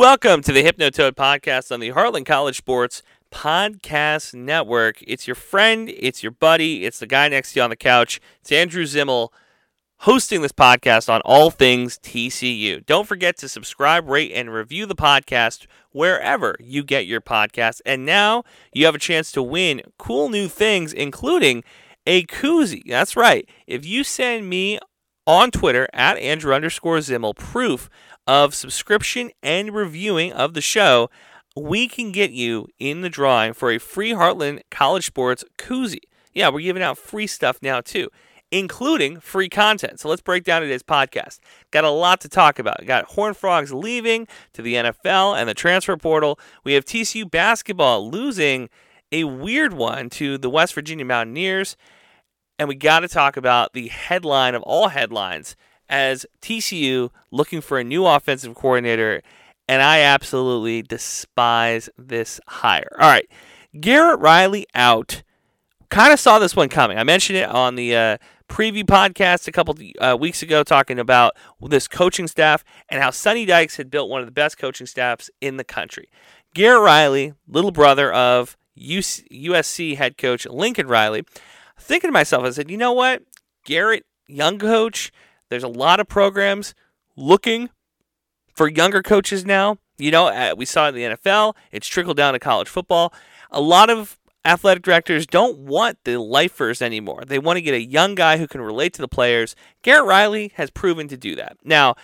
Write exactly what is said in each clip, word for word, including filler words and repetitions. Welcome to the Hypnotoad Podcast on the Heartland College Sports Podcast Network. It's your friend, it's your buddy, it's the guy next to you on the couch. It's Andrew Zimmel hosting this podcast on all things T C U. Don't forget to subscribe, rate, and review the podcast wherever you get your podcasts. And now you have a chance to win cool new things, including a koozie. That's right. If you send me on Twitter at Andrew underscore Zimmel proof of subscription and reviewing of the show, we can get you in the drawing for a free Heartland College Sports koozie. Yeah, we're giving out free stuff now too, including free content. So let's break down today's podcast. Got a lot to talk about. Got Horned Frogs leaving to the N F L and the transfer portal. We have T C U basketball losing a weird one to the West Virginia Mountaineers. And we got to talk about the headline of all headlines as T C U looking for a new offensive coordinator. And I absolutely despise this hire. All right. Garrett Riley out. Kind of saw this one coming. I mentioned it on the uh, preview podcast a couple uh, weeks ago, talking about this coaching staff and how Sonny Dykes had built one of the best coaching staffs in the country. Garrett Riley, little brother of U S C head coach Lincoln Riley. Thinking to myself, I said, you know what? Garrett, young coach, there's a lot of programs looking for younger coaches now. You know, we saw it in the N F L. It's trickled down to college football. A lot of athletic directors don't want the lifers anymore. They want to get a young guy who can relate to the players. Garrett Riley has proven to do that. Now,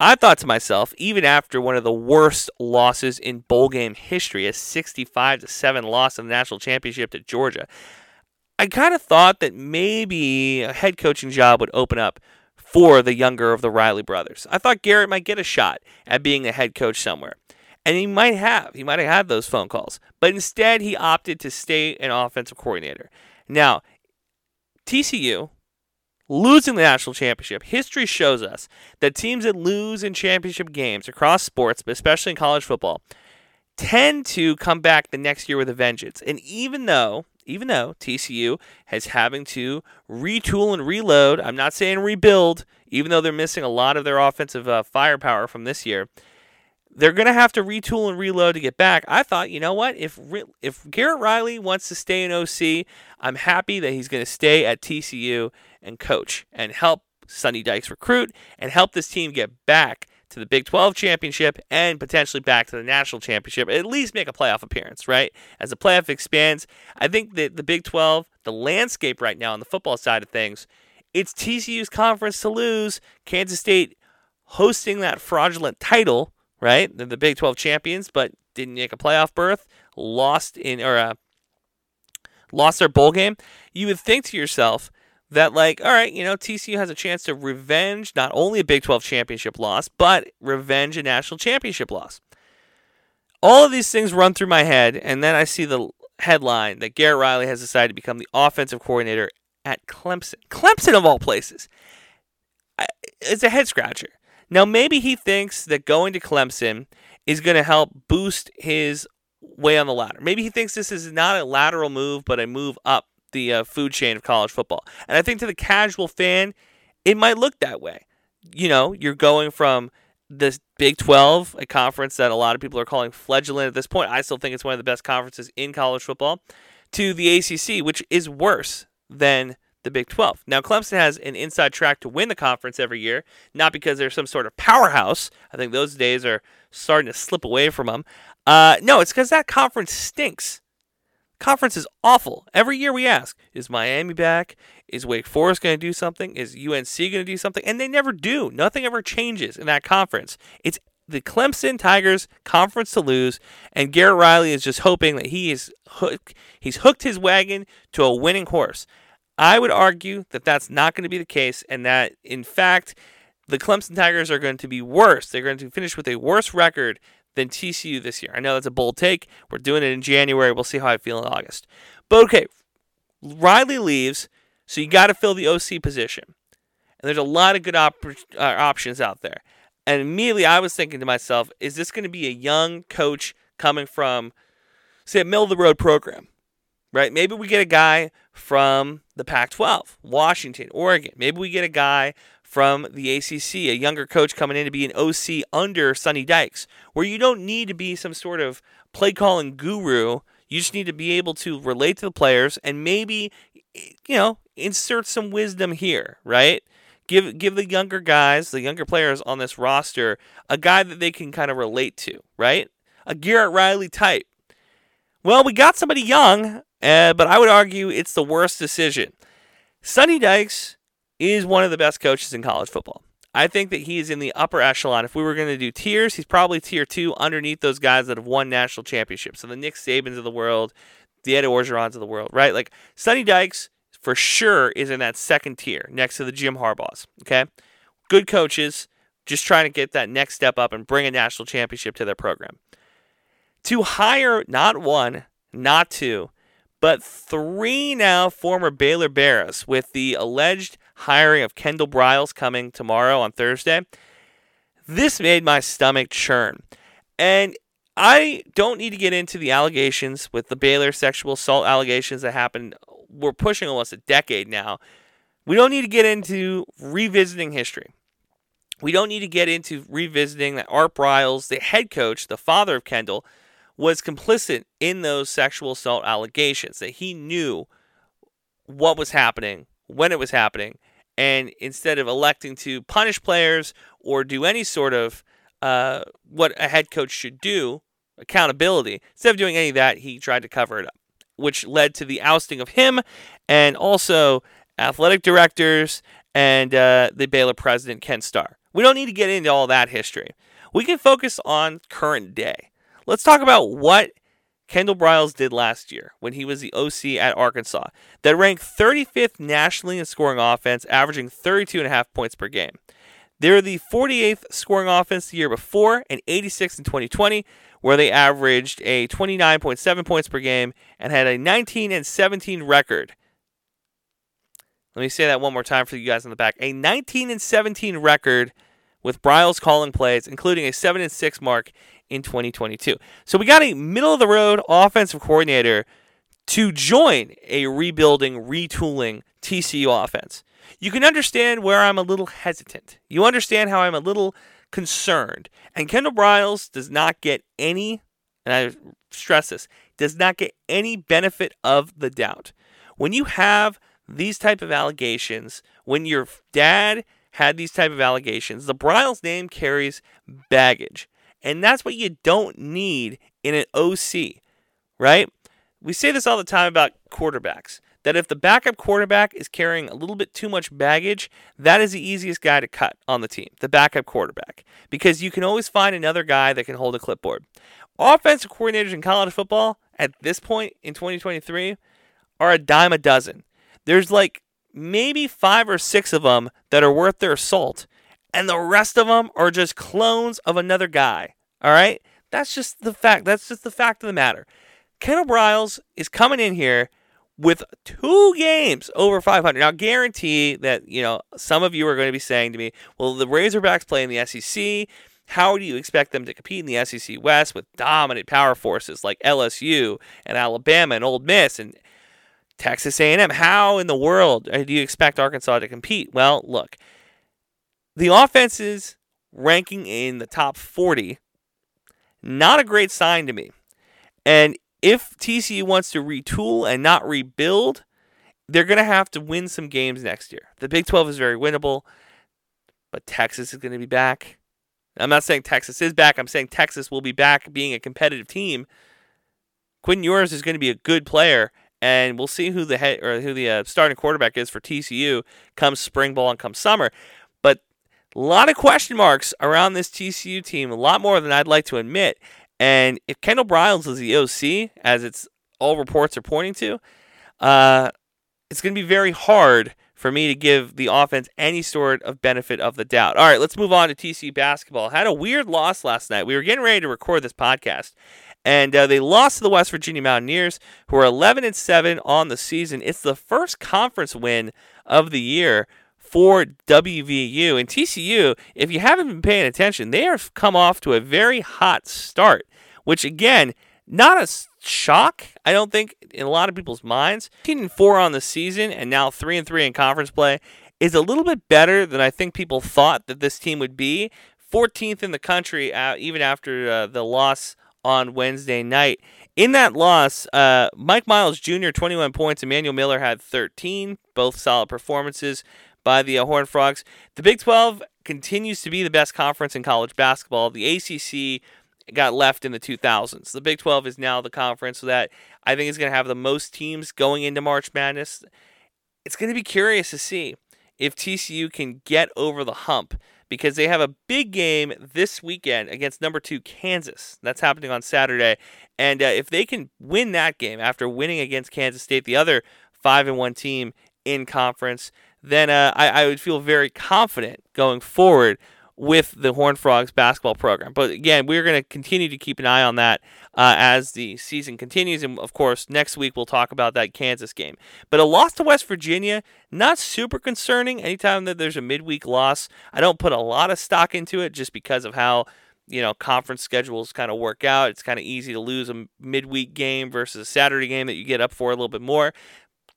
I thought to myself, even after one of the worst losses in bowl game history, a sixty-five to seven loss in the national championship to Georgia, I kind of thought that maybe a head coaching job would open up for the younger of the Riley brothers. I thought Garrett might get a shot at being a head coach somewhere. And he might have. He might have had those phone calls. But instead, he opted to stay an offensive coordinator. Now, T C U, losing the national championship, history shows us that teams that lose in championship games across sports, but especially in college football, tend to come back the next year with a vengeance. And even though... Even though T C U has having to retool and reload, I'm not saying rebuild, even though they're missing a lot of their offensive uh, firepower from this year, they're going to have to retool and reload to get back. I thought, you know what, if if Garrett Riley wants to stay in O C, I'm happy that he's going to stay at T C U and coach and help Sonny Dykes recruit and help this team get back to the Big twelve championship and potentially back to the national championship, at least make a playoff appearance, right? As the playoff expands, I think that the Big twelve, the landscape right now on the football side of things, it's T C U's conference to lose. Kansas State hosting that fraudulent title, right? They're the Big twelve champions, but didn't make a playoff berth, lost in or uh, lost their bowl game. You would think to yourself, that, like, all right, you know, T C U has a chance to revenge not only a Big twelve championship loss, but revenge a national championship loss. All of these things run through my head, and then I see the headline that Garrett Riley has decided to become the offensive coordinator at Clemson. Clemson, of all places. It's a head-scratcher. Now, maybe he thinks that going to Clemson is going to help boost his way on the ladder. Maybe he thinks this is not a lateral move, but a move up the uh, food chain of college football. And I think to the casual fan, it might look that way. You know, you're going from the Big twelve, a conference that a lot of people are calling fledgling at this point. I still think it's one of the best conferences in college football, to the A C C, which is worse than the Big twelve. Now, Clemson has an inside track to win the conference every year, not because they're some sort of powerhouse. I think those days are starting to slip away from them. Uh, no, it's because that conference stinks. Conference is awful. Every year we ask, is Miami back? Is Wake Forest going to do something? Is U N C going to do something? And they never do. Nothing ever changes in that conference. It's the Clemson Tigers conference to lose, and Garrett Riley is just hoping that he is hook, he's hooked his wagon to a winning horse. I would argue that that's not going to be the case, and that, in fact, the Clemson Tigers are going to be worse. They're going to finish with a worse record than T C U this year. I know that's a bold take. We're doing it in January. We'll see how I feel in August. But okay, Riley leaves, so you got to fill the O C position. And there's a lot of good op- uh, options out there. And immediately I was thinking to myself, is this going to be a young coach coming from, say, a middle-of-the-road program, right? Maybe we get a guy from the Pac twelve, Washington, Oregon. Maybe we get a guy from the A C C, a younger coach coming in to be an O C under Sonny Dykes, where you don't need to be some sort of play-calling guru. You just need to be able to relate to the players and maybe, you know, insert some wisdom here, right? Give give the younger guys, the younger players on this roster, a guy that they can kind of relate to, right? A Garrett Riley type. Well, we got somebody young, uh, but I would argue it's the worst decision. Sonny Dykes is one of the best coaches in college football. I think that he is in the upper echelon. If we were going to do tiers, he's probably tier two underneath those guys that have won national championships. So the Nick Sabans of the world, the Ed Orgerons of the world, right? Like Sonny Dykes for sure is in that second tier next to the Jim Harbaughs, okay? Good coaches just trying to get that next step up and bring a national championship to their program. To hire not one, not two, but three now former Baylor Bears with the alleged hiring of Kendall Briles coming tomorrow on Thursday. This made my stomach churn. And I don't need to get into the allegations with the Baylor sexual assault allegations that happened. We're pushing almost a decade now. We don't need to get into revisiting history. We don't need to get into revisiting that Art Briles, the head coach, the father of Kendall, was complicit in those sexual assault allegations, that he knew what was happening, when it was happening, and instead of electing to punish players or do any sort of uh, what a head coach should do, accountability, instead of doing any of that, he tried to cover it up, which led to the ousting of him and also athletic directors and uh, the Baylor president, Ken Starr. We don't need to get into all that history. We can focus on current day. Let's talk about what Kendall Briles did last year when he was the O C at Arkansas. They ranked thirty-fifth nationally in scoring offense, averaging thirty-two point five points per game. They were the forty-eighth scoring offense the year before and eighty-sixth in twenty twenty, where they averaged a twenty-nine point seven points per game and had a nineteen and seventeen record. Let me say that one more time for you guys in the back. A nineteen and seventeen record with Briles calling plays, including a seven and six mark in twenty twenty-two. So we got a middle-of-the-road offensive coordinator to join a rebuilding, retooling T C U offense. You can understand where I'm a little hesitant. You understand how I'm a little concerned. And Kendall Briles does not get any, and I stress this, does not get any benefit of the doubt. When you have these type of allegations, when your dad had these type of allegations, the Briles name carries baggage. And that's what you don't need in an O C, right? We say this all the time about quarterbacks, that if the backup quarterback is carrying a little bit too much baggage, that is the easiest guy to cut on the team, the backup quarterback, because you can always find another guy that can hold a clipboard. Offensive coordinators in college football at this point in twenty twenty-three are a dime a dozen. There's like maybe five or six of them that are worth their salt, and the rest of them are just clones of another guy, all right? That's just the fact. That's just the fact of the matter. Kendall Briles is coming in here with two games over five hundred. Now, I guarantee that, you know, some of you are going to be saying to me, well, the Razorbacks play in the S E C. How do you expect them to compete in the S E C West with dominant power forces like L S U and Alabama and Ole Miss and Texas A and M? How in the world do you expect Arkansas to compete? Well, look. The offense is ranking in the top forty. Not a great sign to me. And if T C U wants to retool and not rebuild, they're going to have to win some games next year. The Big twelve is very winnable, but Texas is going to be back. I'm not saying Texas is back. I'm saying Texas will be back being a competitive team. Quinn Ewers is going to be a good player, and we'll see who the head or who the uh, starting quarterback is for T C U come spring ball and come summer. A lot of question marks around this T C U team, a lot more than I'd like to admit. And if Kendall Briles is the O C, as it's all reports are pointing to, uh, it's going to be very hard for me to give the offense any sort of benefit of the doubt. All right, let's move on to T C U basketball. Had a weird loss last night. We were getting ready to record this podcast, and uh, they lost to the West Virginia Mountaineers, who are eleven and seven on the season. It's the first conference win of the year for W V U. And T C U, if you haven't been paying attention, they have come off to a very hot start, which again, not a shock, I don't think, in a lot of people's minds. fifteen and four on the season and now three and three in conference play. is a little bit better than I think people thought that this team would be. fourteenth in the country, uh, even after uh, the loss on Wednesday night. In that loss, uh, Mike Miles Junior, twenty-one points. Emmanuel Miller had thirteen, both solid performances by the uh, Horned Frogs. The Big twelve continues to be the best conference in college basketball. The A C C got left in the two thousands. The Big twelve is now the conference that I think is going to have the most teams going into March Madness. It's going to be curious to see if T C U can get over the hump, because they have a big game this weekend against number two Kansas. That's happening on Saturday. And uh, if they can win that game after winning against Kansas State, the other five and one team in conference, then uh, I, I would feel very confident going forward with the Horned Frogs basketball program. But again, we're going to continue to keep an eye on that uh, as the season continues. And of course, next week we'll talk about that Kansas game. But a loss to West Virginia, not super concerning. Anytime that there's a midweek loss, I don't put a lot of stock into it just because of how, you know, conference schedules kind of work out. It's kind of easy to lose a midweek game versus a Saturday game that you get up for a little bit more.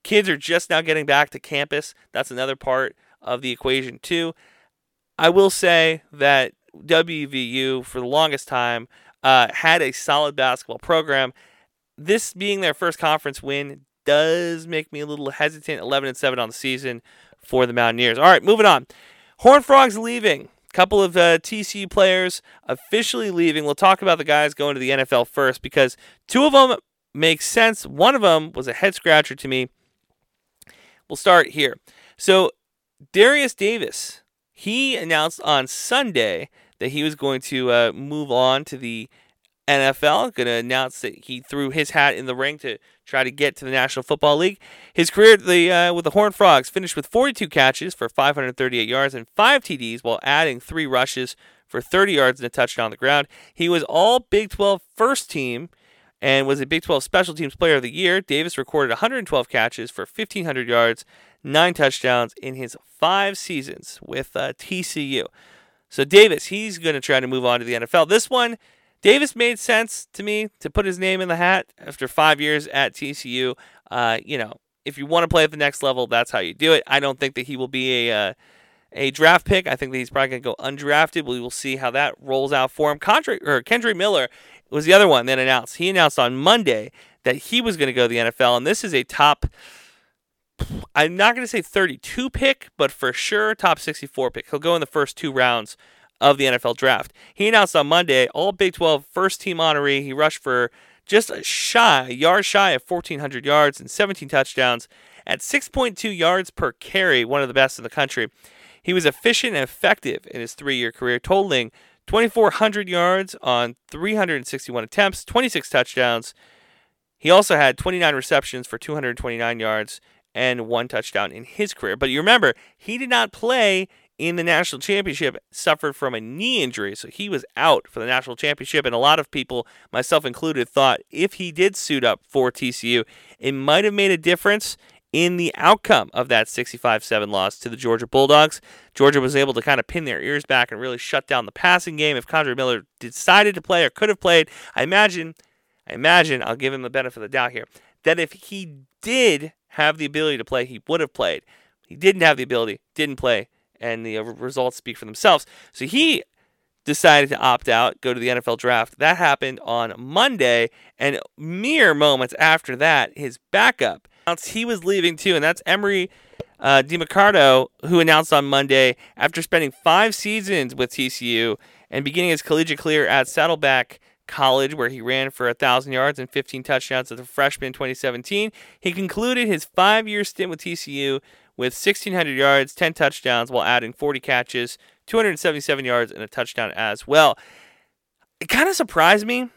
Kids are just now getting back to campus. That's another part of the equation too. I will say that W V U, for the longest time, uh, had a solid basketball program. This being their first conference win does make me a little hesitant. eleven and seven on the season for the Mountaineers. All right, moving on. Horned Frogs leaving. A couple of uh, T C U players officially leaving. We'll talk about the guys going to the N F L first, because two of them make sense. One of them was a head-scratcher to me. We'll start here. So Darius Davis, he announced on Sunday that he was going to uh, move on to the N F L. Going to announce that he threw his hat in the ring to try to get to the National Football League. His career the, uh, with the Horned Frogs finished with forty-two catches for five hundred thirty-eight yards and five T Ds, while adding three rushes for thirty yards and a touchdown on the ground. He was all Big twelve first team and was a Big twelve Special Teams Player of the Year. Davis recorded one hundred twelve catches for fifteen hundred yards, nine touchdowns in his five seasons with uh, T C U. So Davis, he's going to try to move on to the N F L. This one, Davis made sense to me to put his name in the hat after five years at T C U. Uh, you know, if you want to play at the next level, that's how you do it. I don't think that he will be a uh, a draft pick. I think that he's probably going to go undrafted. We will see how that rolls out for him. Contra- or Kendry Miller was the other one that announced. He announced on Monday that he was going to go to the N F L, and this is a top, I'm not going to say thirty-two pick, but for sure top sixty-four pick. He'll go in the first two rounds of the N F L Draft. He announced on Monday, all Big twelve first team honoree. He rushed for just a shy, a yard shy of fourteen hundred yards and seventeen touchdowns at six point two yards per carry, one of the best in the country. He was efficient and effective in his three-year career, totaling twenty-four hundred yards on three hundred sixty-one attempts, twenty-six touchdowns. He also had twenty-nine receptions for two hundred twenty-nine yards and one touchdown in his career. But you remember, he did not play in the national championship, suffered from a knee injury, so he was out for the national championship, and a lot of people, myself included, thought if he did suit up for T C U, it might have made a difference in the outcome of that sixty-five seven loss to the Georgia Bulldogs. Georgia was able to kind of pin their ears back and really shut down the passing game. If Conrad Miller decided to play or could have played, I imagine, I imagine, I'll give him the benefit of the doubt here, that if he did have the ability to play, he would have played. He didn't have the ability, didn't play, and the results speak for themselves. So he decided to opt out, go to the N F L Draft. That happened on Monday, and mere moments after that, his backup announced he was leaving too, and that's Emery uh, DiMicardo, who announced on Monday, after spending five seasons with T C U and beginning his collegiate career at Saddleback College, where he ran for one thousand yards and fifteen touchdowns as a freshman in twenty seventeen. He concluded his five-year stint with T C U with sixteen hundred yards, ten touchdowns, while adding forty catches, two hundred seventy-seven yards, and a touchdown as well. It kind of surprised me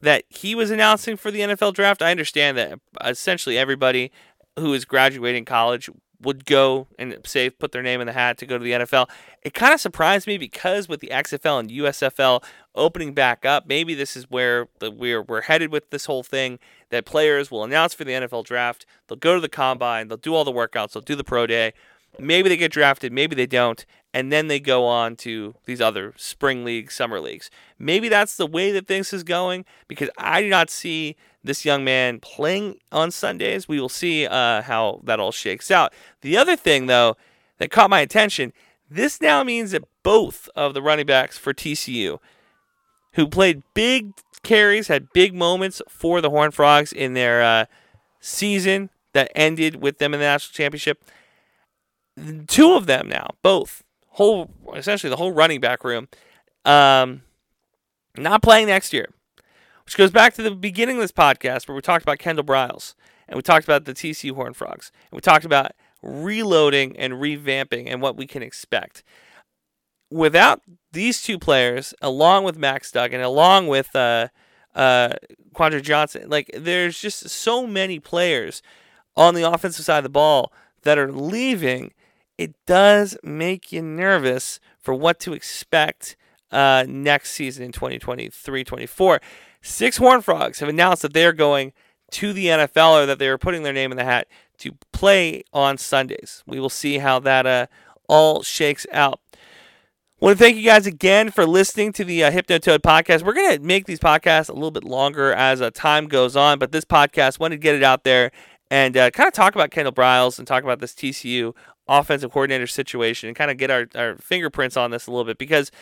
that he was announcing for the N F L Draft. I understand that essentially everybody who is graduating college would go and say, put their name in the hat to go to the N F L. It kind of surprised me because with the X F L and U S F L opening back up, maybe this is where the, we're, we're headed with this whole thing, that players will announce for the N F L Draft, they'll go to the combine, they'll do all the workouts, they'll do the pro day, maybe they get drafted, maybe they don't, and then they go on to these other spring leagues, summer leagues. Maybe that's the way that things is going, because I do not see this young man playing on Sundays. We will see uh, how that all shakes out. The other thing, though, that caught my attention. This now means that both of the running backs for T C U, who played big carries, had big moments for the Horned Frogs in their uh, season that ended with them in the national championship, two of them now, both, whole essentially the whole running back room, um, not playing next year, which goes back to the beginning of this podcast where we talked about Kendall Briles, and we talked about the T C U Horned Frogs, and we talked about reloading and revamping and what we can expect. Without these two players, along with Max Duggan, along with uh, uh, Quandre Johnson, like there's just so many players on the offensive side of the ball that are leaving. It does make you nervous for what to expect uh, next season in twenty twenty-three twenty-four. Six Horned Frogs have announced that they are going to the N F L, or that they are putting their name in the hat to play on Sundays. We will see how that uh, all shakes out. I want to thank you guys again for listening to the uh, Hypnotoad podcast. We're going to make these podcasts a little bit longer as uh, time goes on, but this podcast, wanted to get it out there and uh, kind of talk about Kendall Briles and talk about this T C U offensive coordinator situation and kind of get our, our fingerprints on this a little bit, because,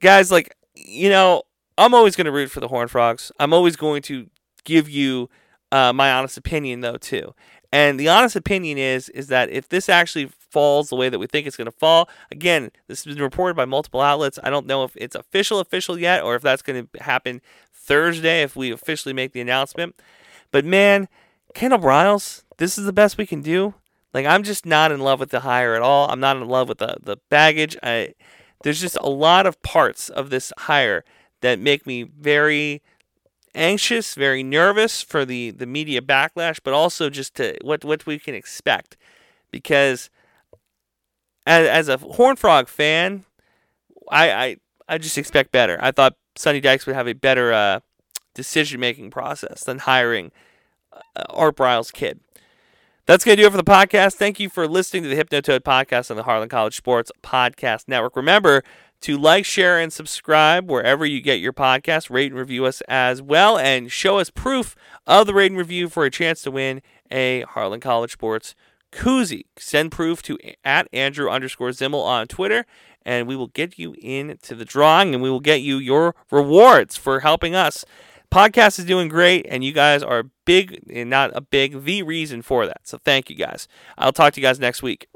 guys, like, you know, I'm always going to root for the Horned Frogs. I'm always going to give you uh, my honest opinion, though, too. And the honest opinion is is that if this actually falls the way that we think it's going to fall, again, this has been reported by multiple outlets. I don't know if it's official official yet, or if that's going to happen Thursday if we officially make the announcement. But man, Kendall Briles, this is the best we can do. Like, I'm just not in love with the hire at all. I'm not in love with the the baggage. I there's just a lot of parts of this hire that make me very anxious, very nervous for the, the media backlash, but also just to what, what we can expect. Because as, as a Horned Frog fan, I, I I just expect better. I thought Sonny Dykes would have a better uh, decision-making process than hiring uh, Art Briles' kid. That's going to do it for the podcast. Thank you for listening to the Hypnotoad podcast on the Heartland College Sports Podcast Network. Remember to like, share, and subscribe wherever you get your podcast. Rate and review us as well, and show us proof of the rate and review for a chance to win a Heartland College Sports koozie. Send proof to at Andrew underscore Zimmel on Twitter, and we will get you into the drawing, and we will get you your rewards for helping us. Podcast is doing great, and you guys are big, and not a big, the reason for that. So thank you guys. I'll talk to you guys next week.